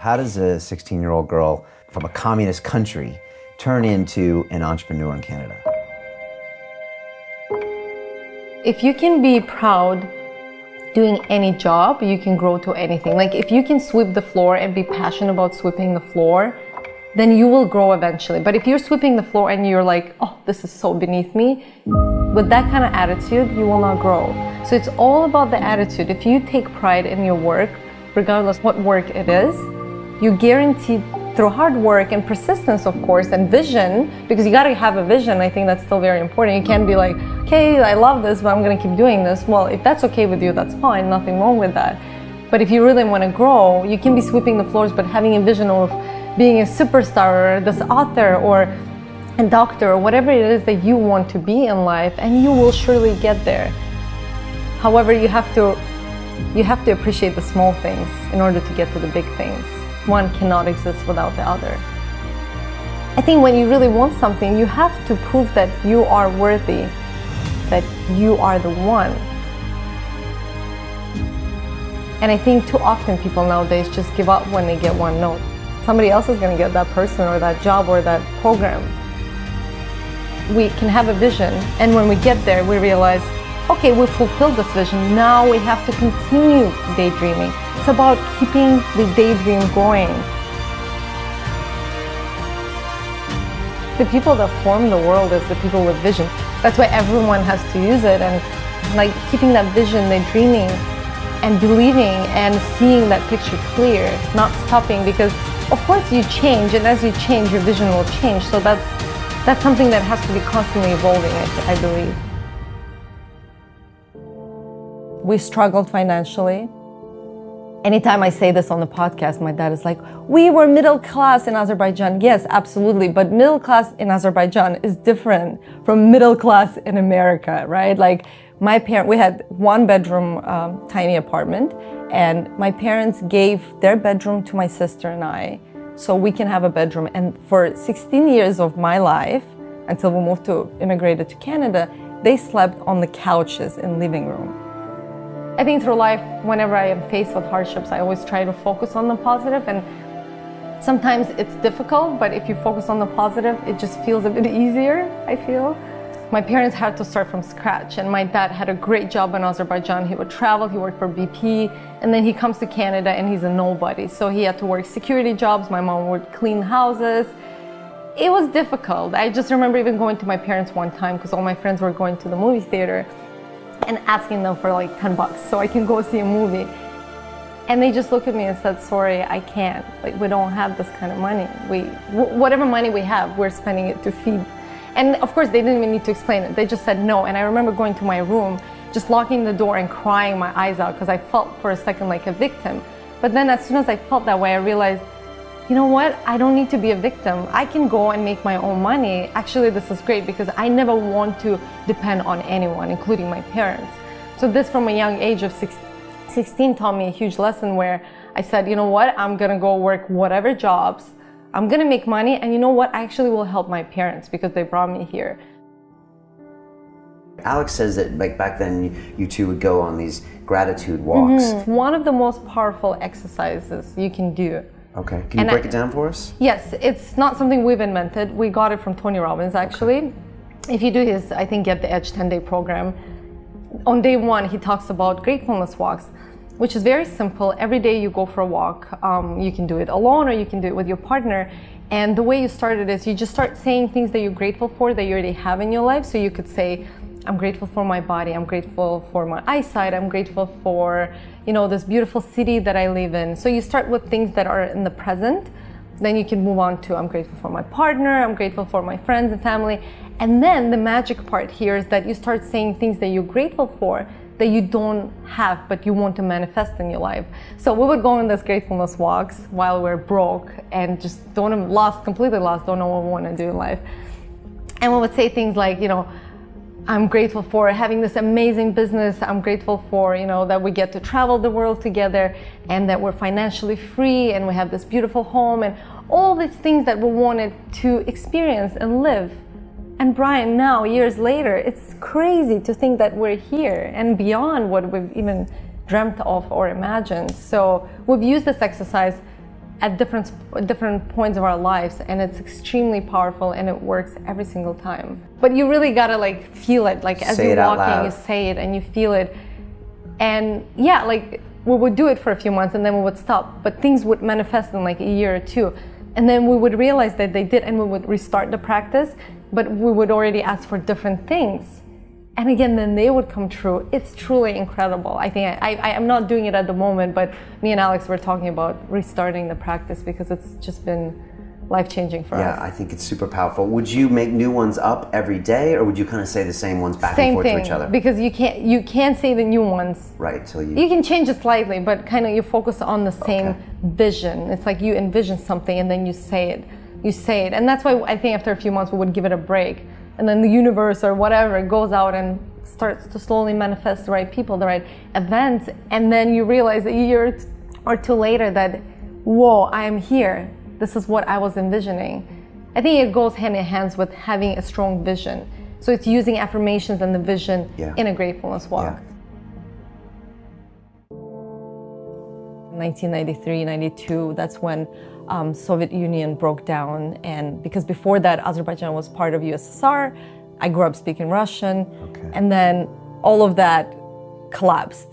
How does a 16-year-old girl from a communist country turn into an entrepreneur in Canada? If you can be proud doing any job, you can grow to anything. Like if you can sweep the floor and be passionate about sweeping the floor, then you will grow eventually. But if you're sweeping the floor and you're like, oh, this is so beneath me, with that kind of attitude, you will not grow. So it's all about the attitude. If you take pride in your work, regardless what work it is, you guarantee through hard work and persistence, of course, and vision, because you gotta have a vision. I think that's still very important. You can't be like, okay, I love this, but I'm gonna keep doing this. Well, if that's okay with you, that's fine, nothing wrong with that. But if you really wanna grow, you can be sweeping the floors, but having a vision of being a superstar or this author or a doctor or whatever it is that you want to be in life, and you will surely get there. However, you have to appreciate the small things in order to get to the big things. One cannot exist without the other. I think when you really want something, you have to prove that you are worthy, that you are the one. And I think too often people nowadays just give up when they get one no. Somebody else is going to get that person or that job or that program. We can have a vision, and when we get there, we realize, okay, we fulfilled this vision. Now we have to continue daydreaming. It's about keeping the daydream going. The people that form the world is the people with vision. That's why everyone has to use it, and like keeping that vision, daydreaming, and believing and seeing that picture clear, not stopping, because of course you change, and as you change, your vision will change. So that's something that has to be constantly evolving, I believe. We struggled financially. Anytime I say this on the podcast, my dad is like, we were middle class in Azerbaijan. Yes, absolutely. But middle class in Azerbaijan is different from middle class in America, right? Like we had one bedroom, tiny apartment, and my parents gave their bedroom to my sister and I, so we can have a bedroom. And for 16 years of my life, until we moved to immigrated to Canada, they slept on the couches in living room. I think through life, whenever I am faced with hardships, I always try to focus on the positive, and sometimes it's difficult, but if you focus on the positive, it just feels a bit easier, I feel. My parents had to start from scratch, and my dad had a great job in Azerbaijan. He would travel, he worked for BP, and then he comes to Canada and he's a nobody. So he had to work security jobs, my mom would clean houses. It was difficult. I just remember even going to my parents one time because all my friends were going to the movie theater, and asking them for like $10 so I can go see a movie. And they just looked at me and said, sorry, I can't. Like, we don't have this kind of money. Whatever money we have, we're spending it to feed. And of course, they didn't even need to explain it. They just said no. And I remember going to my room, just locking the door and crying my eyes out because I felt for a second like a victim. But then as soon as I felt that way, I realized, you know what? I don't need to be a victim. I can go and make my own money. Actually, this is great because I never want to depend on anyone, including my parents. So this from a young age of 16 taught me a huge lesson where I said, you know what? I'm gonna go work whatever jobs. I'm gonna make money, and you know what? I actually will help my parents because they brought me here. Alex says that like back then you two would go on these gratitude walks. Mm-hmm. One of the most powerful exercises you can do. Okay, can you break it down for us? Yes, it's not something we've invented. We got it from Tony Robbins, actually. Okay. If you do his, I think, Get the Edge 10-day program, on day one, he talks about gratefulness walks, which is very simple. Every day you go for a walk. You can do it alone or you can do it with your partner. And the way you start it is you just start saying things that you're grateful for, that you already have in your life. So you could say, I'm grateful for my body, I'm grateful for my eyesight, I'm grateful for, you know, this beautiful city that I live in. So you start with things that are in the present, then you can move on to I'm grateful for my partner, I'm grateful for my friends and family. And then the magic part here is that you start saying things that you're grateful for that you don't have but you want to manifest in your life. So we would go on these gratefulness walks while we're broke and just completely lost, don't know what we want to do in life. And we would say things like, you know, I'm grateful for having this amazing business. I'm grateful for, you know, that we get to travel the world together and that we're financially free and we have this beautiful home and all these things that we wanted to experience and live. And Brian, now, years later, it's crazy to think that we're here and beyond what we've even dreamt of or imagined. So we've used this exercise at different points of our lives, and it's extremely powerful, and it works every single time. But you really gotta like feel it, like as you're walking, you say it and you feel it. And yeah, like we would do it for a few months and then we would stop, but things would manifest in like a year or two. And then we would realize that they did, and we would restart the practice, but we would already ask for different things. And again, then they would come true. It's truly incredible. I think I'm not doing it at the moment, but me and Alex were talking about restarting the practice because it's just been life-changing for us. Yeah, I think it's super powerful. Would you make new ones up every day, or would you kind of say the same ones back and forth to each other? Because you can't say the new ones. Right, till you can change it slightly, but kind of you focus on the same vision. It's like you envision something and then you say it. And that's why I think after a few months we would give it a break. And then the universe or whatever goes out and starts to slowly manifest the right people, the right events, and then you realize a year or two later that, whoa, I am here. This is what I was envisioning. I think it goes hand in hand with having a strong vision. So it's using affirmations and the vision in a gratefulness walk. Yeah. 1993, 92, that's when Soviet Union broke down, and because before that Azerbaijan was part of USSR, I grew up speaking Russian, and then all of that collapsed.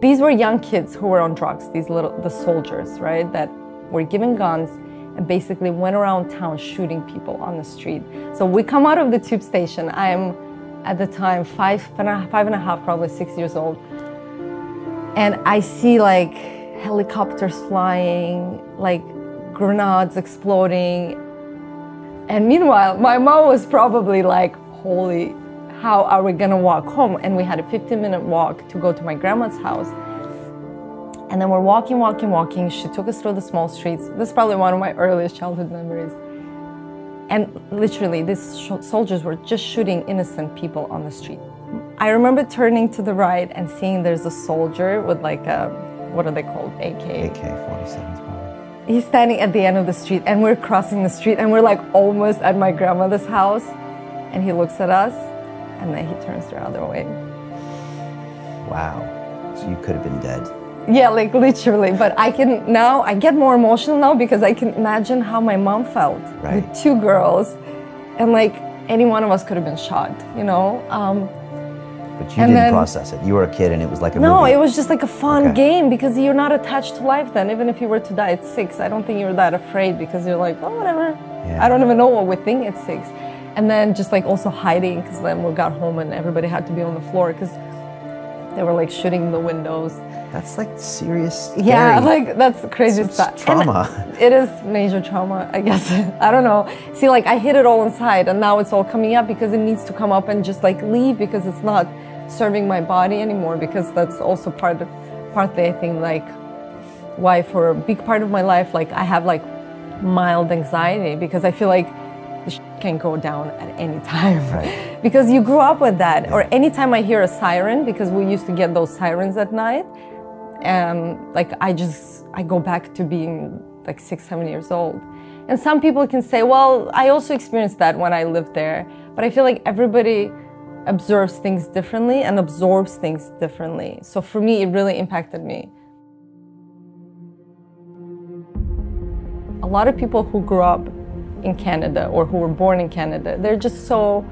These were young kids who were on drugs, the soldiers, right, that were given guns and basically went around town shooting people on the street. So we come out of the tube station, I'm at the time five and a half, probably 6 years old, and I see like helicopters flying, like grenades exploding. And meanwhile, my mom was probably like, holy, how are we gonna walk home? And we had a 15-minute walk to go to my grandma's house. And then we're walking. She took us through the small streets. This is probably one of my earliest childhood memories. And literally, these soldiers were just shooting innocent people on the street. I remember turning to the right and seeing there's a soldier with like a, what are they called? AK-47's probably. He's standing at the end of the street, and we're crossing the street, and we're like almost at my grandmother's house, and he looks at us, and then he turns the other way. Wow, so you could have been dead. Yeah, like literally, but I can now, I get more emotional now because I can imagine how my mom felt. Right. With two girls, and like any one of us could have been shot, you know? But you didn't process it. You were a kid and it was like a movie. No, it was just like a fun game because you're not attached to life then. Even if you were to die at 6, I don't think you're that afraid because you're like, oh, whatever. Yeah. I don't even know what we think at 6. And then just like also hiding, because then we got home and everybody had to be on the floor because they were like shooting the windows. That's like serious scary. Yeah, like that's crazy stuff. Trauma. And it is major trauma, I guess. I don't know. See, like I hid it all inside and now it's all coming up because it needs to come up and just like leave because it's not serving my body anymore, because that's also partly I think like why for a big part of my life like I have like mild anxiety, because I feel like the can go down at any time, right? Because you grew up with that. Or anytime I hear a siren, because we used to get those sirens at night, like I go back to being like 6, 7 years old. And some people can say, well, I also experienced that when I lived there, but I feel like everybody observes things differently and absorbs things differently. So for me, it really impacted me. A lot of people who grew up in Canada or who were born in Canada, they're just so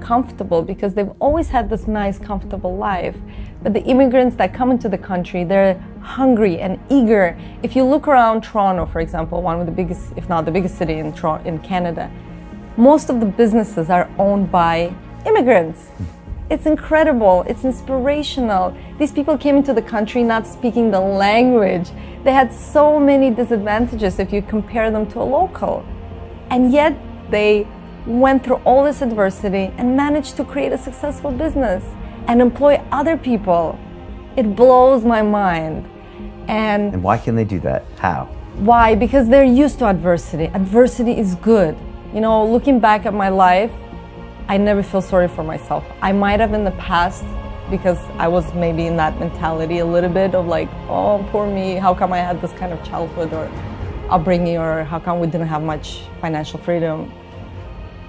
comfortable because they've always had this nice, comfortable life. But the immigrants that come into the country, they're hungry and eager. If you look around Toronto, for example, one of the biggest, if not the biggest city in Canada, most of the businesses are owned by immigrants. It's incredible, it's inspirational. These people came into the country not speaking the language. They had so many disadvantages if you compare them to a local. And yet they went through all this adversity and managed to create a successful business and employ other people. It blows my mind. And why can they do that? How? Why? Because they're used to adversity. Adversity is good. You know, looking back at my life, I never feel sorry for myself. I might have in the past, because I was maybe in that mentality a little bit of like, oh, poor me, how come I had this kind of childhood or upbringing, or how come we didn't have much financial freedom.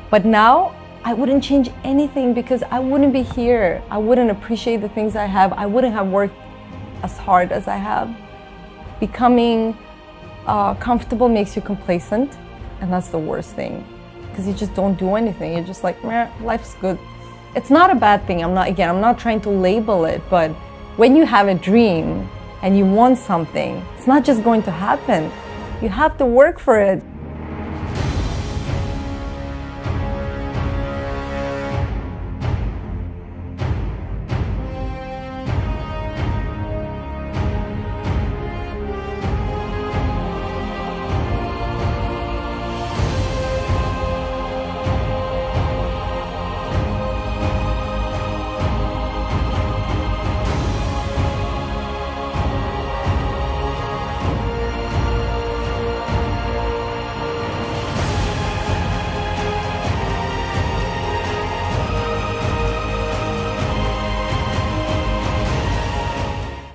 But now, I wouldn't change anything because I wouldn't be here. I wouldn't appreciate the things I have. I wouldn't have worked as hard as I have. Becoming Comfortable makes you complacent, and that's the worst thing, because you just don't do anything. You're just like, meh, life's good. It's not a bad thing. I'm not trying to label it, but when you have a dream and you want something, it's not just going to happen. You have to work for it.